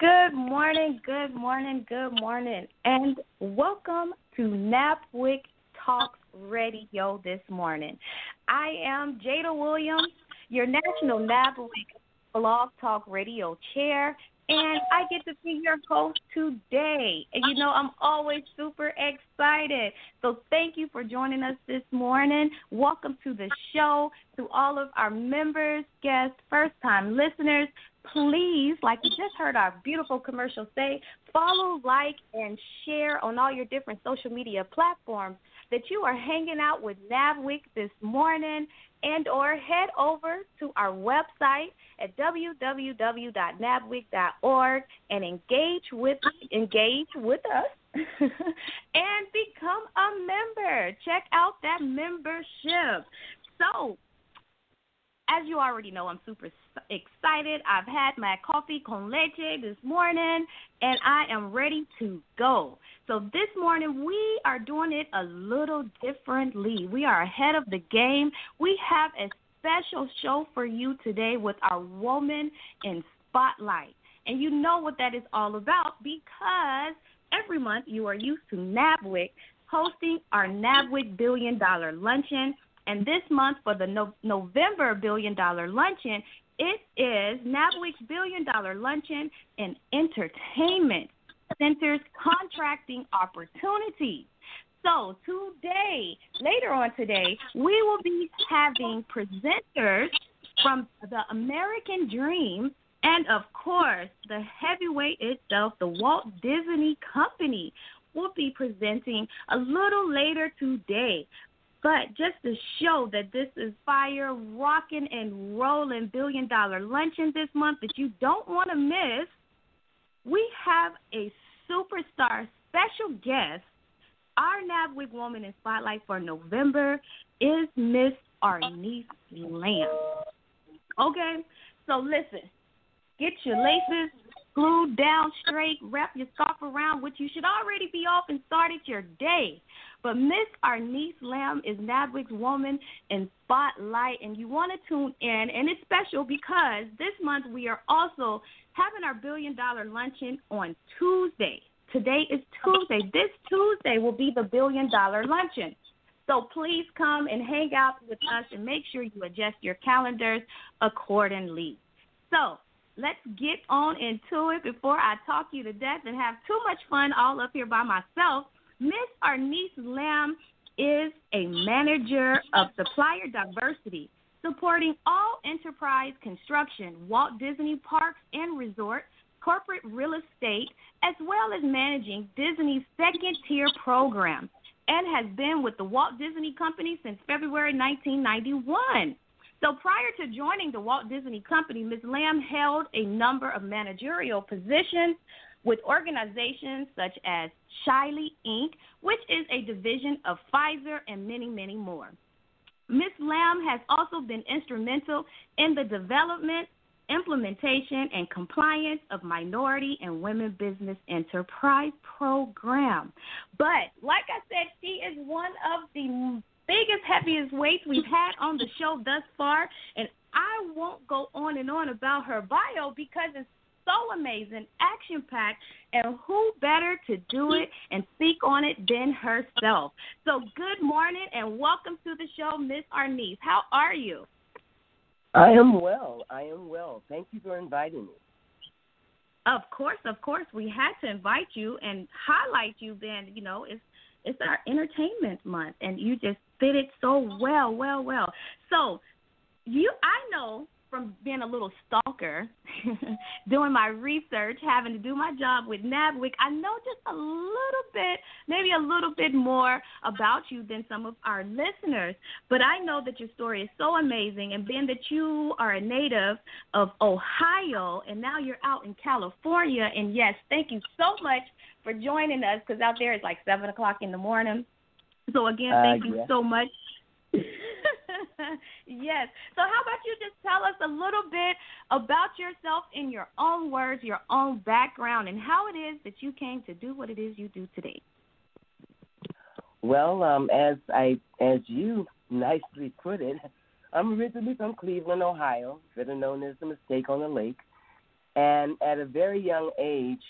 Good morning, good morning, good morning, and welcome to NABWIC Talks Radio this morning. I am Jada Williams, your National NABWIC Blog Talk Radio Chair, and I get to be your host today. And you know, I'm always super excited, so thank you for joining us this morning. Welcome to the show, to all of our members, guests, first-time listeners. Please, like you just heard our beautiful commercial say, follow, like, and share on all your different social media platforms that you are hanging out with NABWIC this morning, and or head over to our website at www.nabwic.org and engage with us and become a member. Check out that membership. So, as you already know, I'm super excited. I've had my coffee con leche this morning, and I am ready to go. So this morning, we are doing it a little differently. We are ahead of the game. We have a special show for you today with our Woman in Spotlight. And you know what that is all about, because every month you are used to NABWIC hosting our NABWIC Billion Dollar Luncheon. And this month for the November Billion Dollar Luncheon, it is NABWIC's Billion Dollar Luncheon and Entertainment Center's Contracting Opportunities. So today, later on today, we will be having presenters from the American Dream and, of course, the heavyweight itself, the Walt Disney Company, will be presenting a little later today. But just to show that this is fire, rocking, and rolling billion-dollar luncheon this month that you don't want to miss, we have a superstar special guest. Our NABWIC Woman in Spotlight for November is Miss Arnice Lamb. Okay, so listen, get your laces glued down straight, wrap your scarf around, which you should already be off and started your day. But Miss Arnice Lamb is NABWIC's Woman in Spotlight, and you want to tune in. And it's special because this month we are also having our Billion Dollar Luncheon on Tuesday. Today is Tuesday. This Tuesday will be the Billion Dollar Luncheon. So please come and hang out with us and make sure you adjust your calendars accordingly. So let's get on into it before I talk you to death and have too much fun all up here by myself. Miss Arnice Lamb is a manager of supplier diversity, supporting all enterprise construction, Walt Disney Parks and Resorts, corporate real estate, as well as managing Disney's second-tier program, and has been with the Walt Disney Company since February 1991. So prior to joining the Walt Disney Company, Ms. Lamb held a number of managerial positions with organizations such as Shiley Inc., which is a division of Pfizer, and many, many more. Ms. Lamb has also been instrumental in the development, implementation, and compliance of minority and women business enterprise program. But like I said, she is one of the biggest, heaviest weights we've had on the show thus far, and I won't go on and on about her bio because it's so amazing, action-packed, and who better to do it and speak on it than herself. So good morning and welcome to the show, Miss Arnice. How are you? I am well. Thank you for inviting me. Of course. We had to invite you and highlight you. Then, you know, it's our entertainment month, and you just did it so well. So I know from being a little stalker, doing my research, having to do my job with NABWIC, I know just a little bit, maybe a little bit more about you than some of our listeners. But I know that your story is so amazing, and being that you are a native of Ohio, and now you're out in California, and yes, thank you so much for joining us, because out there it's like 7 o'clock in the morning. So again, thank you so much. Yes. So how about you just tell us a little bit about yourself in your own words, your own background, and how it is that you came to do what it is you do today. Well, as you nicely put it, I'm originally from Cleveland, Ohio, better known as the Mistake on the Lake. And at a very young age,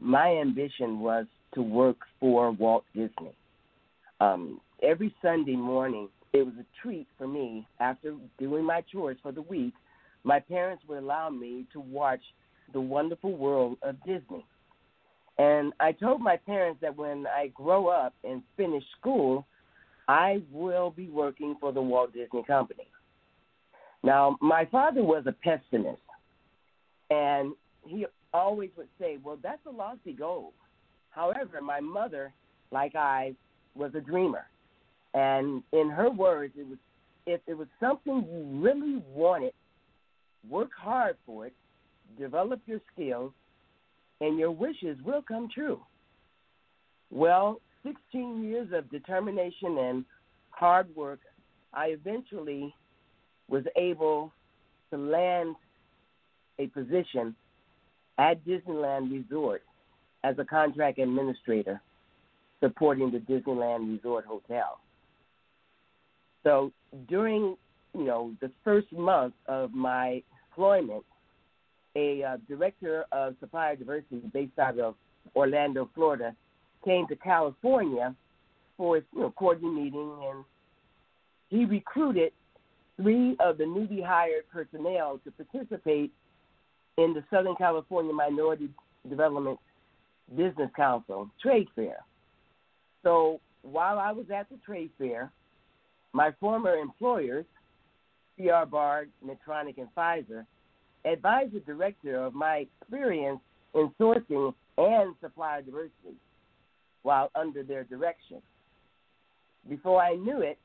my ambition was to work for Walt Disney. Every Sunday morning, it was a treat for me. After doing my chores for the week, my parents would allow me to watch The Wonderful World of Disney. And I told my parents that when I grow up and finish school, I will be working for the Walt Disney Company. Now, my father was a pessimist, and he always would say, well, that's a lofty goal. However, my mother, like I, was a dreamer. And in her words, it was, if it was something you really wanted, work hard for it, develop your skills, and your wishes will come true. Well, 16 years of determination and hard work, I eventually was able to land a position at Disneyland Resort as a contract administrator supporting the Disneyland Resort Hotel. So during, the first month of my employment, a director of supplier diversity based out of Orlando, Florida, came to California for his quarterly meeting, and he recruited 3 of the newly hired personnel to participate in the Southern California Minority Development Business Council trade fair. So while I was at the trade fair, my former employers, C.R. Bard, Medtronic, and Pfizer, advised the director of my experience in sourcing and supplier diversity while under their direction. Before I knew it,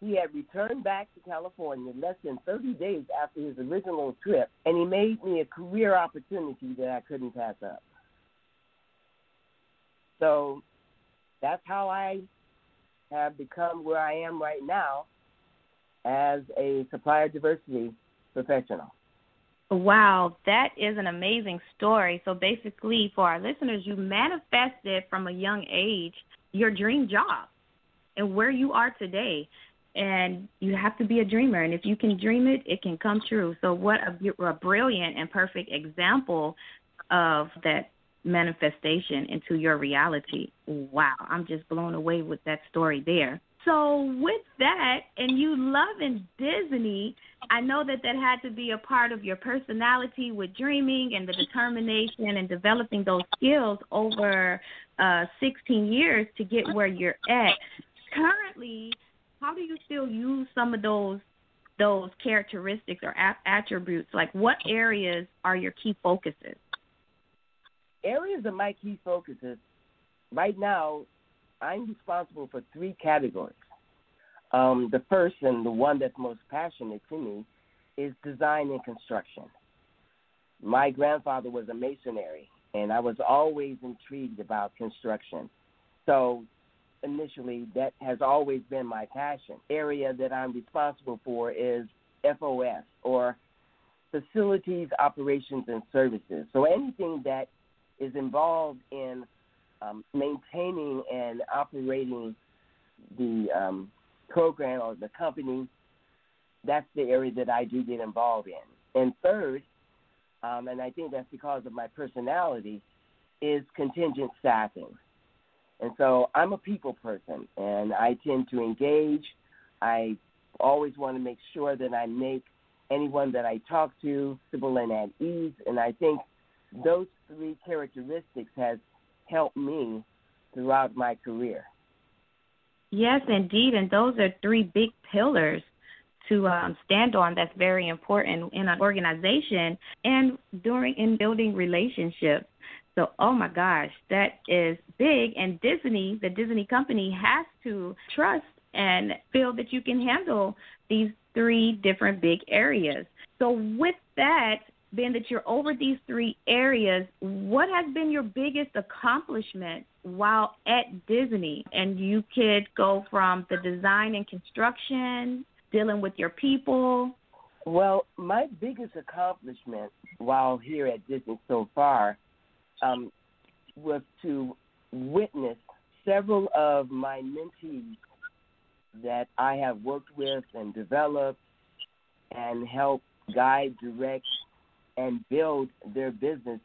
he had returned back to California less than 30 days after his original trip, and he made me a career opportunity that I couldn't pass up. So that's how I have become where I am right now as a supplier diversity professional. Wow, that is an amazing story. So basically, for our listeners, you manifested from a young age your dream job and where you are today. And you have to be a dreamer. And if you can dream it, it can come true. So what a brilliant and perfect example of that manifestation into your reality. Wow, I'm just blown away with that story there. So with that, and you loving Disney, I know that had to be a part of your personality with dreaming and the determination and developing those skills over 16 years to get where you're at. Currently, how do you still use some of those characteristics or attributes? Like, what areas are your key focuses? Areas of my key focuses, right now, I'm responsible for 3 categories. The first and the one that's most passionate to me is design and construction. My grandfather was a masonry, and I was always intrigued about construction. So initially, that has always been my passion. Area that I'm responsible for is FOS, or Facilities, Operations, and Services. So anything that is involved in maintaining and operating the program or the company, that's the area that I do get involved in. And third, and I think that's because of my personality, is contingent staffing. And so I'm a people person, and I tend to engage. I always want to make sure that I make anyone that I talk to civil and at ease, and I think those three characteristics has helped me throughout my career. Yes, indeed, and those are three big pillars to stand on. That's very important in an organization and in building relationships. So, oh my gosh, that is big. And Disney, the Disney company, has to trust and feel that you can handle these three different big areas. So with that, being that you're over these three areas, what has been your biggest accomplishment while at Disney? And you could go from the design and construction, dealing with your people. Well, my biggest accomplishment while here at Disney so far was to witness several of my mentees that I have worked with and developed and helped guide, direct, and build their business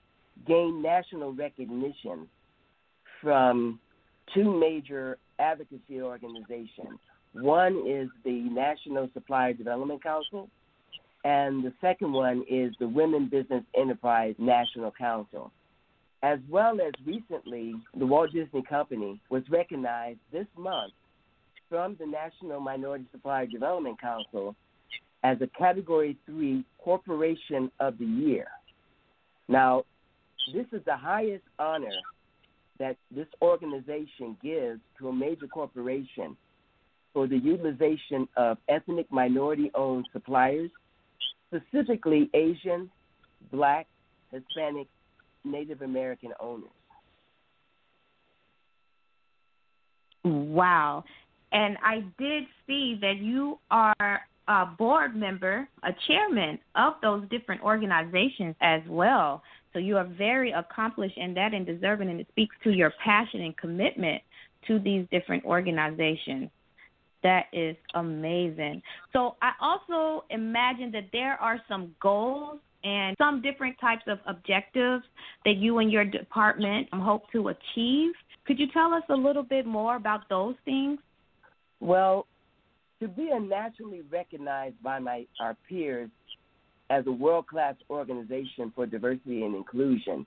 gain national recognition from two major advocacy organizations. One is the National Supplier Development Council, and the second one is the Women Business Enterprise National Council. As well as recently, the Walt Disney Company was recognized this month from the National Minority Supplier Development Council as a Category 3 Corporation of the Year. Now, this is the highest honor that this organization gives to a major corporation for the utilization of ethnic minority-owned suppliers, specifically Asian, Black, Hispanic, Native American owners. Wow. And I did see that you are a board member, a chairman of those different organizations as well. So you are very accomplished in that and deserving, and it speaks to your passion and commitment to these different organizations. That is amazing. So I also imagine that there are some goals and some different types of objectives that you and your department hope to achieve. Could you tell us a little bit more about those things? Well, to be naturally recognized by our peers as a world-class organization for diversity and inclusion,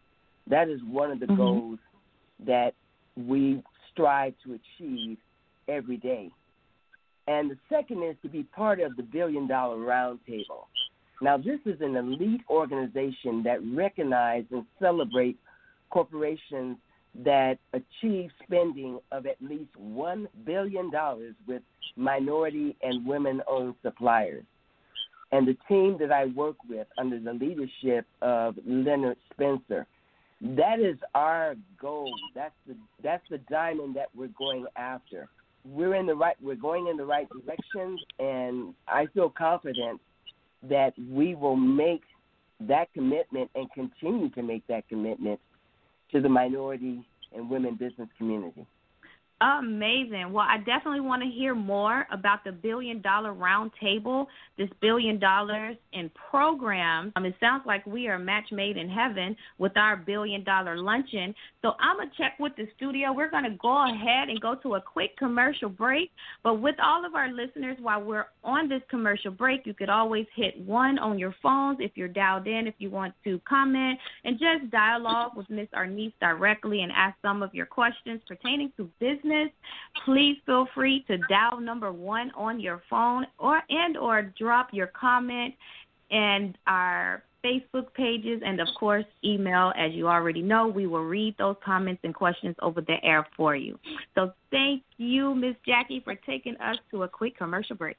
that is one of the goals that we strive to achieve every day. And the second is to be part of the Billion Dollar Roundtable. Now, this is an elite organization that recognizes and celebrates corporations that achieve spending of at least $1 billion with minority and women-owned suppliers. And the team that I work with under the leadership of Leonard Spencer, that is our goal. That's the diamond that we're going after. We're going in the right direction, and I feel confident that we will make that commitment and continue to make that commitment to the minority and women business community. Amazing. Well, I definitely want to hear more about the Billion Dollar Roundtable, this $1 billion in programs. It sounds like we are a match made in heaven with our $1 billion luncheon. So I'm going to check with the studio. We're going to go ahead and go to a quick commercial break. But with all of our listeners, while we're on this commercial break, you could always hit 1 on your phones if you're dialed in, if you want to comment, and just dialogue with Ms. Arnice directly and ask some of your questions pertaining to business. Please feel free to dial number 1 on your phone or drop your comment in our Facebook pages and, of course, email. As you already know, we will read those comments and questions over the air for you. So thank you, Ms. Jackie, for taking us to a quick commercial break.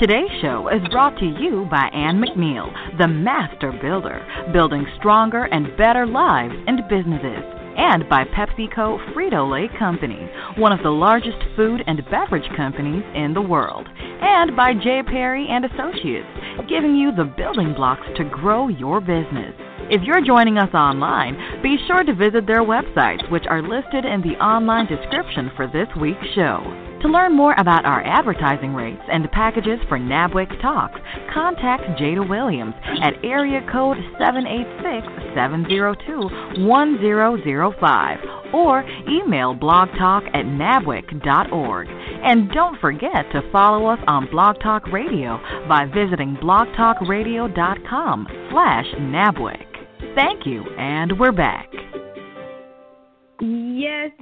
Today's show is brought to you by Anne McNeil, the master builder, building stronger and better lives and businesses. And by PepsiCo Frito-Lay Company, one of the largest food and beverage companies in the world. And by J. Perry and Associates, giving you the building blocks to grow your business. If you're joining us online, be sure to visit their websites, which are listed in the online description for this week's show. To learn more about our advertising rates and packages for NABWIC Talks, contact Jada Williams at area code 786-702-1005 or email blogtalk@nabwic.org. And don't forget to follow us on Blog Talk Radio by visiting blogtalkradio.com/NABWIC. Thank you, and we're back.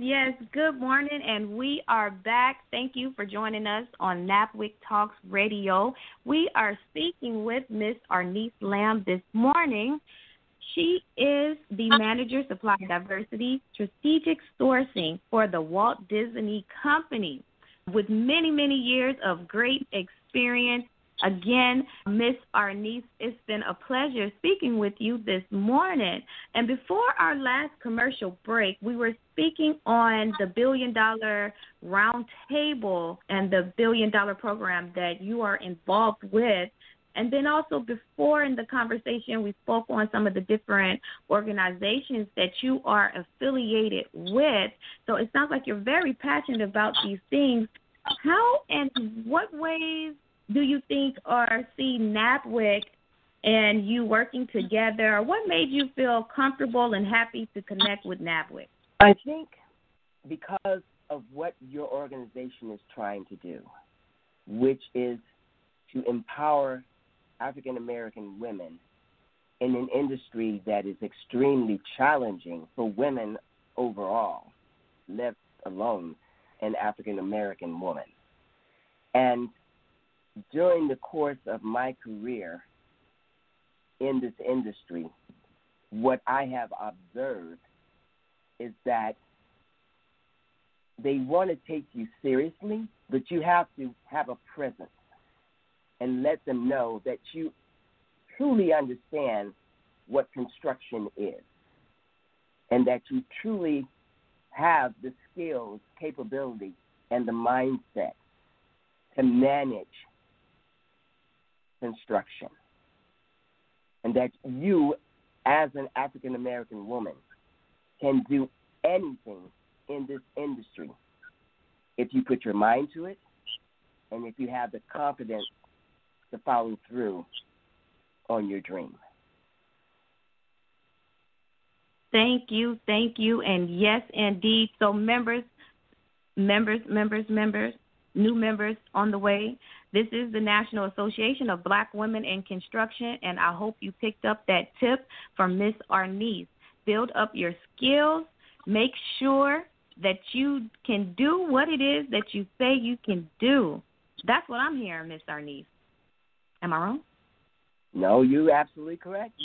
Yes, good morning, and we are back. Thank you for joining us on NABWIC Talks Radio. We are speaking with Ms. Arnice Lamb this morning. She is the Manager, Supply Diversity, Strategic Sourcing for the Walt Disney Company. With many, many years of great experience, again, Ms. Arnice, it's been a pleasure speaking with you this morning. And before our last commercial break, we were speaking on the Billion Dollar Roundtable and the Billion Dollar Program that you are involved with. And then also before in the conversation, we spoke on some of the different organizations that you are affiliated with. So it sounds like you're very passionate about these things. How and what ways do you think or see NABWIC and you working together? Or what made you feel comfortable and happy to connect with NABWIC? I think because of what your organization is trying to do, which is to empower African-American women in an industry that is extremely challenging for women overall, let alone an African-American woman. And during the course of my career in this industry, what I have observed is that they want to take you seriously, but you have to have a presence and let them know that you truly understand what construction is and that you truly have the skills, capability, and the mindset to manage construction, and that you, as an African-American woman, can do anything in this industry if you put your mind to it and if you have the confidence to follow through on your dream. Thank you, and yes, indeed. So members, new members on the way. This is the National Association of Black Women in Construction, and I hope you picked up that tip from Ms. Arnice. Build up your skills. Make sure that you can do what it is that you say you can do. That's what I'm hearing, Ms. Arnice. Am I wrong? No, you're absolutely correct.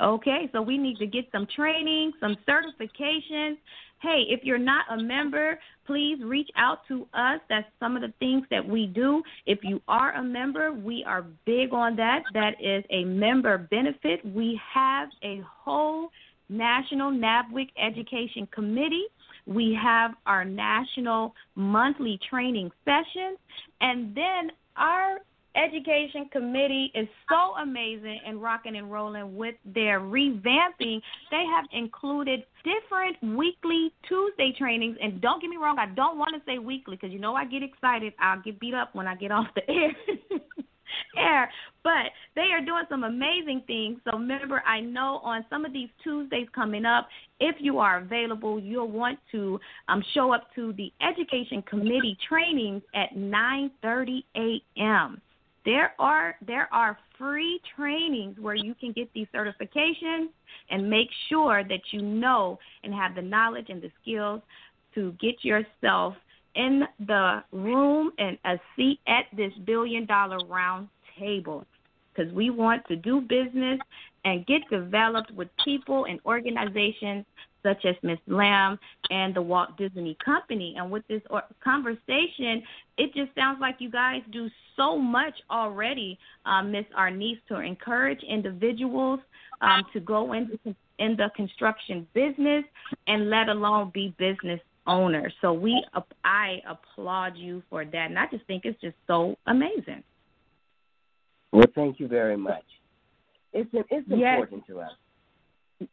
Okay, so we need to get some training, some certifications. Hey, if you're not a member, please reach out to us. That's some of the things that we do. If you are a member, we are big on that. That is a member benefit. We have a whole national NABWIC education committee. We have our national monthly training sessions. And then our education committee is so amazing and rocking and rolling with their revamping. They have included different weekly Tuesday trainings. And don't get me wrong, I don't want to say weekly because, you know, I get excited. I'll get beat up when I get off the air. But they are doing some amazing things. So remember, I know on some of these Tuesdays coming up, if you are available, you'll want to show up to the education committee trainings at 9:30 a.m. There are free trainings where you can get these certifications and make sure that you know and have the knowledge and the skills to get yourself in the room and a seat at this billion-dollar round table, because we want to do business and get developed with people and organizations such as Ms. Lamb and the Walt Disney Company. And with this conversation, it just sounds like you guys do so much already, Ms. Arnice, to encourage individuals to go in the construction business and let alone be business owners. So I applaud you for that, and I just think it's just so amazing. Well, thank you very much. It's important to us.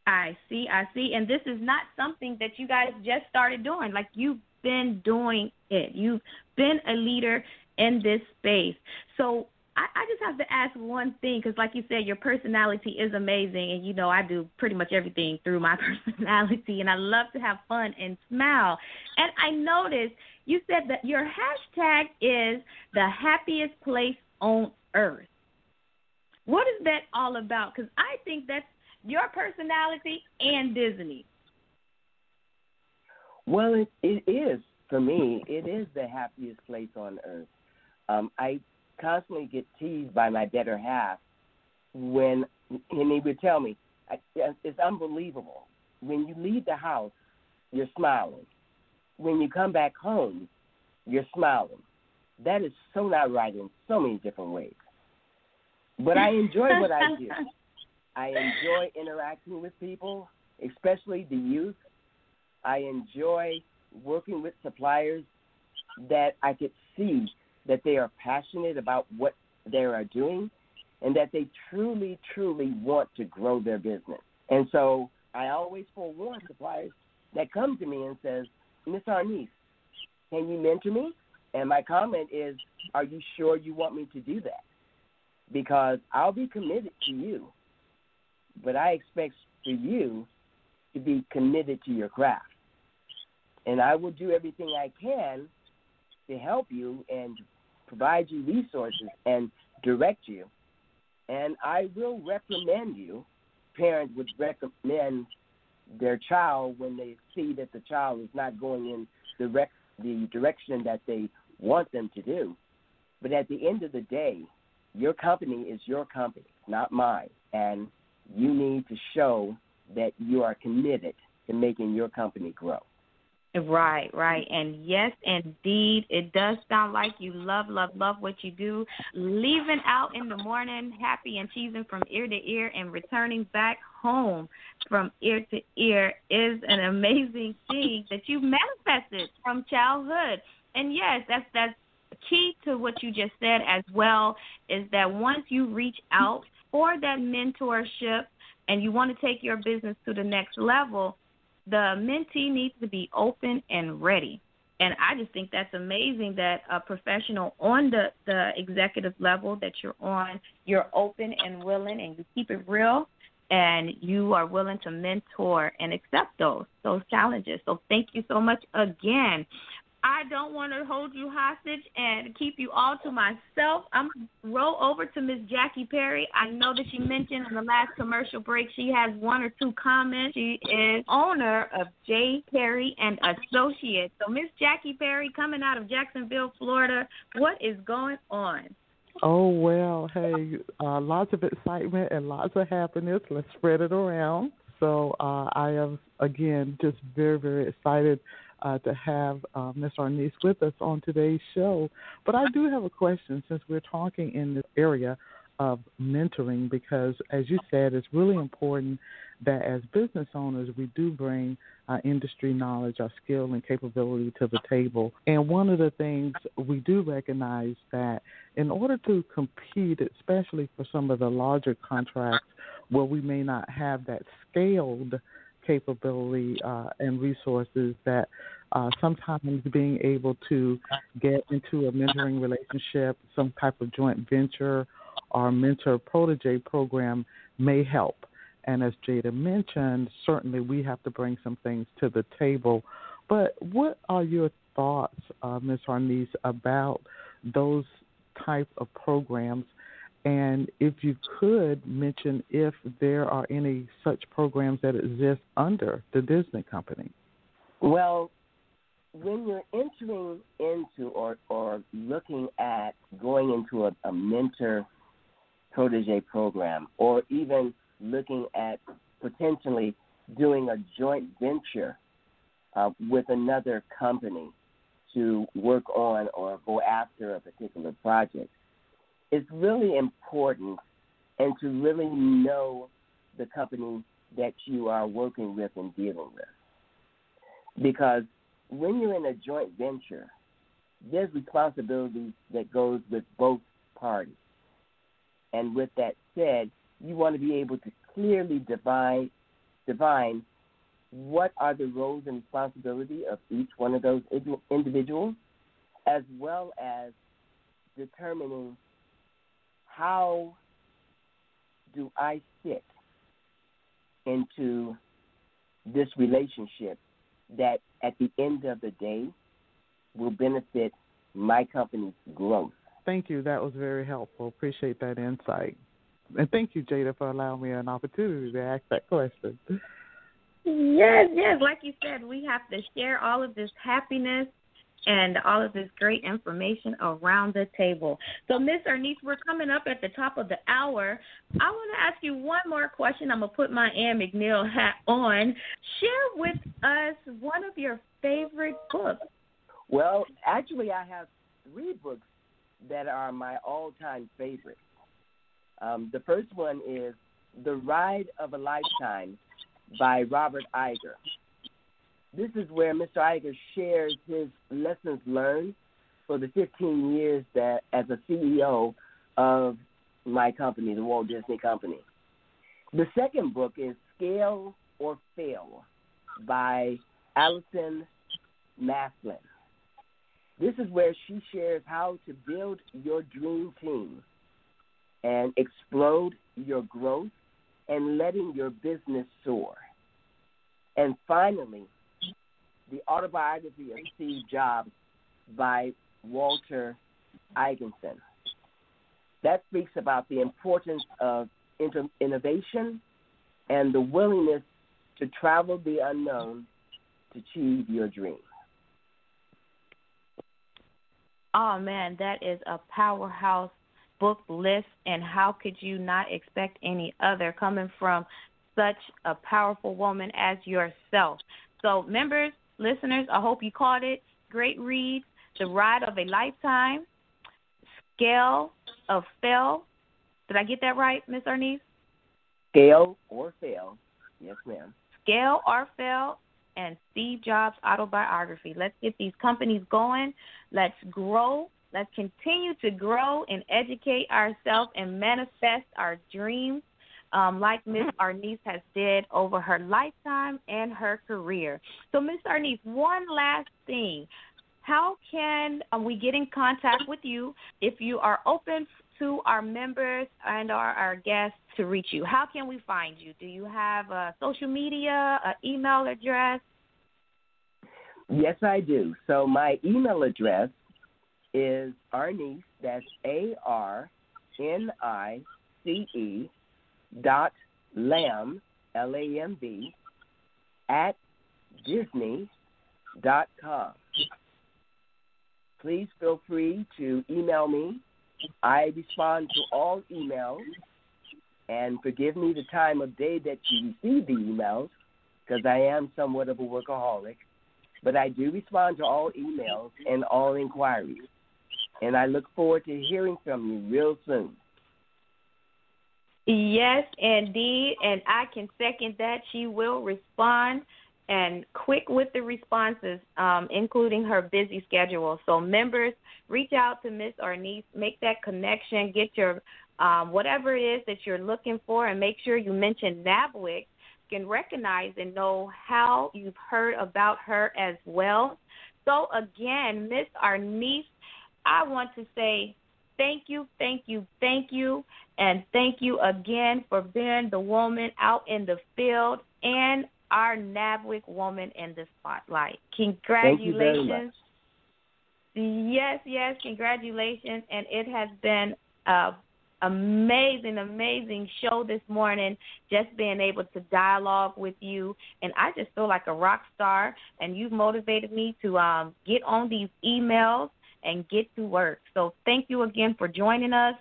I see. And this is not something that you guys just started doing. Like, you've been doing it. You've been a leader in this space. So I just have to ask one thing, because like you said, your personality is amazing, and, you know, I do pretty much everything through my personality, and I love to have fun and smile. And I noticed you said that your hashtag is the happiest place on earth. What is that all about? Because I think that's your personality and Disney. Well, it is. For me, it is the happiest place on earth. I constantly get teased by my better half when he would tell me, it's unbelievable. When you leave the house, you're smiling. When you come back home, you're smiling. That is so not right in so many different ways. But I enjoy what I do. I enjoy interacting with people, especially the youth. I enjoy working with suppliers that I could see that they are passionate about what they are doing and that they truly, truly want to grow their business. And so I always forewarn suppliers that come to me and says, Miss Arnice, can you mentor me? And my comment is, are you sure you want me to do that? Because I'll be committed to you, but I expect for you to be committed to your craft. And I will do everything I can to help you and provide you resources and direct you. And I will recommend you. Parents would recommend their child when they see that the child is not going in the direction that they want them to do. But at the end of the day, your company is your company, not mine. And you need to show that you are committed to making your company grow. Right. And yes, indeed, it does sound like you love what you do, leaving out in the morning happy and cheesing from ear to ear and returning back home from ear to ear is an amazing thing that you've manifested from childhood. And yes, that's key to what you just said as well, is that once you reach out for that mentorship and you want to take your business to the next level, the mentee needs to be open and ready. And I just think that's amazing that a professional on the executive level that you're on, you're open and willing and you keep it real and you are willing to mentor and accept those challenges. So thank you so much again. I don't want to hold you hostage and keep you all to myself. I'm going to roll over to Miss Jackie Perry. I know that she mentioned in the last commercial break she has one or two comments. She is owner of J. Perry and Associates. So, Miss Jackie Perry, coming out of Jacksonville, Florida, what is going on? Oh, well, hey, lots of excitement and lots of happiness. Let's spread it around. So I am, again, just very, very excited to have Ms. Arnice with us on today's show. But I do have a question, since we're talking in the area of mentoring, because, as you said, it's really important that as business owners, we do bring our industry knowledge, our skill and capability to the table. And one of the things we do recognize that in order to compete, especially for some of the larger contracts where we may not have that scaled capability and resources, that sometimes being able to get into a mentoring relationship, some type of joint venture or mentor protege program may help. And as Jada mentioned, certainly we have to bring some things to the table. But what are your thoughts, Ms. Arnice, about those type of programs? And if you could mention if there are any such programs that exist under the Disney Company. Well, when you're entering into or looking at going into a mentor-protege program, or even looking at potentially doing a joint venture with another company to work on or go after a particular project, it's really important and to really know the company that you are working with and dealing with. Because when you're in a joint venture, there's responsibility that goes with both parties. And with that said, you want to be able to clearly divine what are the roles and responsibility of each one of those individuals, as well as determining how do I fit into this relationship that at the end of the day will benefit my company's growth. Thank you. That was very helpful. Appreciate that insight. And thank you, Jada, for allowing me an opportunity to ask that question. Yes. Like you said, we have to share all of this happiness and all of this great information around the table. So, Ms. Arnice, we're coming up at the top of the hour. I want to ask you one more question. I'm going to put my Anne McNeil hat on. Share with us one of your favorite books. Well, actually, I have three books that are my all-time favorites. The first one is The Ride of a Lifetime by Robert Iger. This is where Mr. Iger shares his lessons learned for the 15 years that as a CEO of my company, the Walt Disney Company. The second book is Scale or Fail by Allison Maslin. This is where she shares how to build your dream team and explode your growth and letting your business soar. And finally, The Autobiography of Steve Jobs by Walter Isaacson. That speaks about the importance of innovation and the willingness to travel the unknown to achieve your dream. Oh, man, that is a powerhouse book list, and how could you not expect any other coming from such a powerful woman as yourself? So, members, listeners, I hope you caught it. Great read, The Ride of a Lifetime, Scale or Fail. Did I get that right, Ms. Arnice? Scale or Fail. Yes, ma'am. Scale or Fail and Steve Jobs' Autobiography. Let's get these companies going. Let's grow. Let's continue to grow and educate ourselves and manifest our dreams. Like Ms. Arnice has did over her lifetime and her career. So, Ms. Arnice, one last thing. How can we get in contact with you if you are open to our members and our guests to reach you? How can we find you? Do you have a social media, an email address? Yes, I do. So my email address is Arnice, that's Arnice, .lamb @disney.com. Please feel free to email me. I respond to all emails, and forgive me the time of day that you receive the emails, because I am somewhat of a workaholic, but I do respond to all emails and all inquiries, and I look forward to hearing from you real soon. Yes, indeed, and I can second that. She will respond and quick with the responses, including her busy schedule. So members, reach out to Ms. Arnice, make that connection, get your whatever it is that you're looking for, and make sure you mention NABWIC, can recognize and know how you've heard about her as well. So again, Ms. Arnice, I want to say thank you. And thank you again for being the woman out in the field and our NABWIC woman in the spotlight. Congratulations. Yes, congratulations. And it has been an amazing show this morning, just being able to dialogue with you. And I just feel like a rock star, and you've motivated me to get on these emails and get to work. So thank you again for joining us.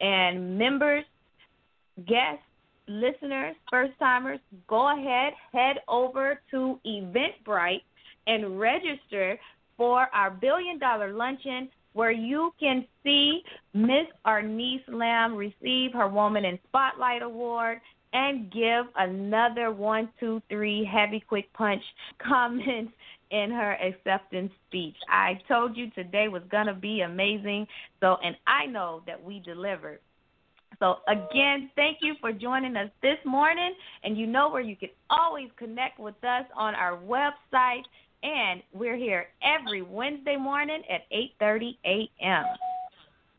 And members, guests, listeners, first-timers, go ahead, head over to Eventbrite and register for our $1 Billion Luncheon, where you can see Ms. Arnice Lamb receive her Woman in Spotlight Award and give another 1, 2, 3 heavy, quick punch comments in her acceptance speech. I told you today was going to be amazing, so and I know that we delivered. So, again, thank you for joining us this morning. And you know where you can always connect with us on our website. And we're here every Wednesday morning at 8:30 a.m.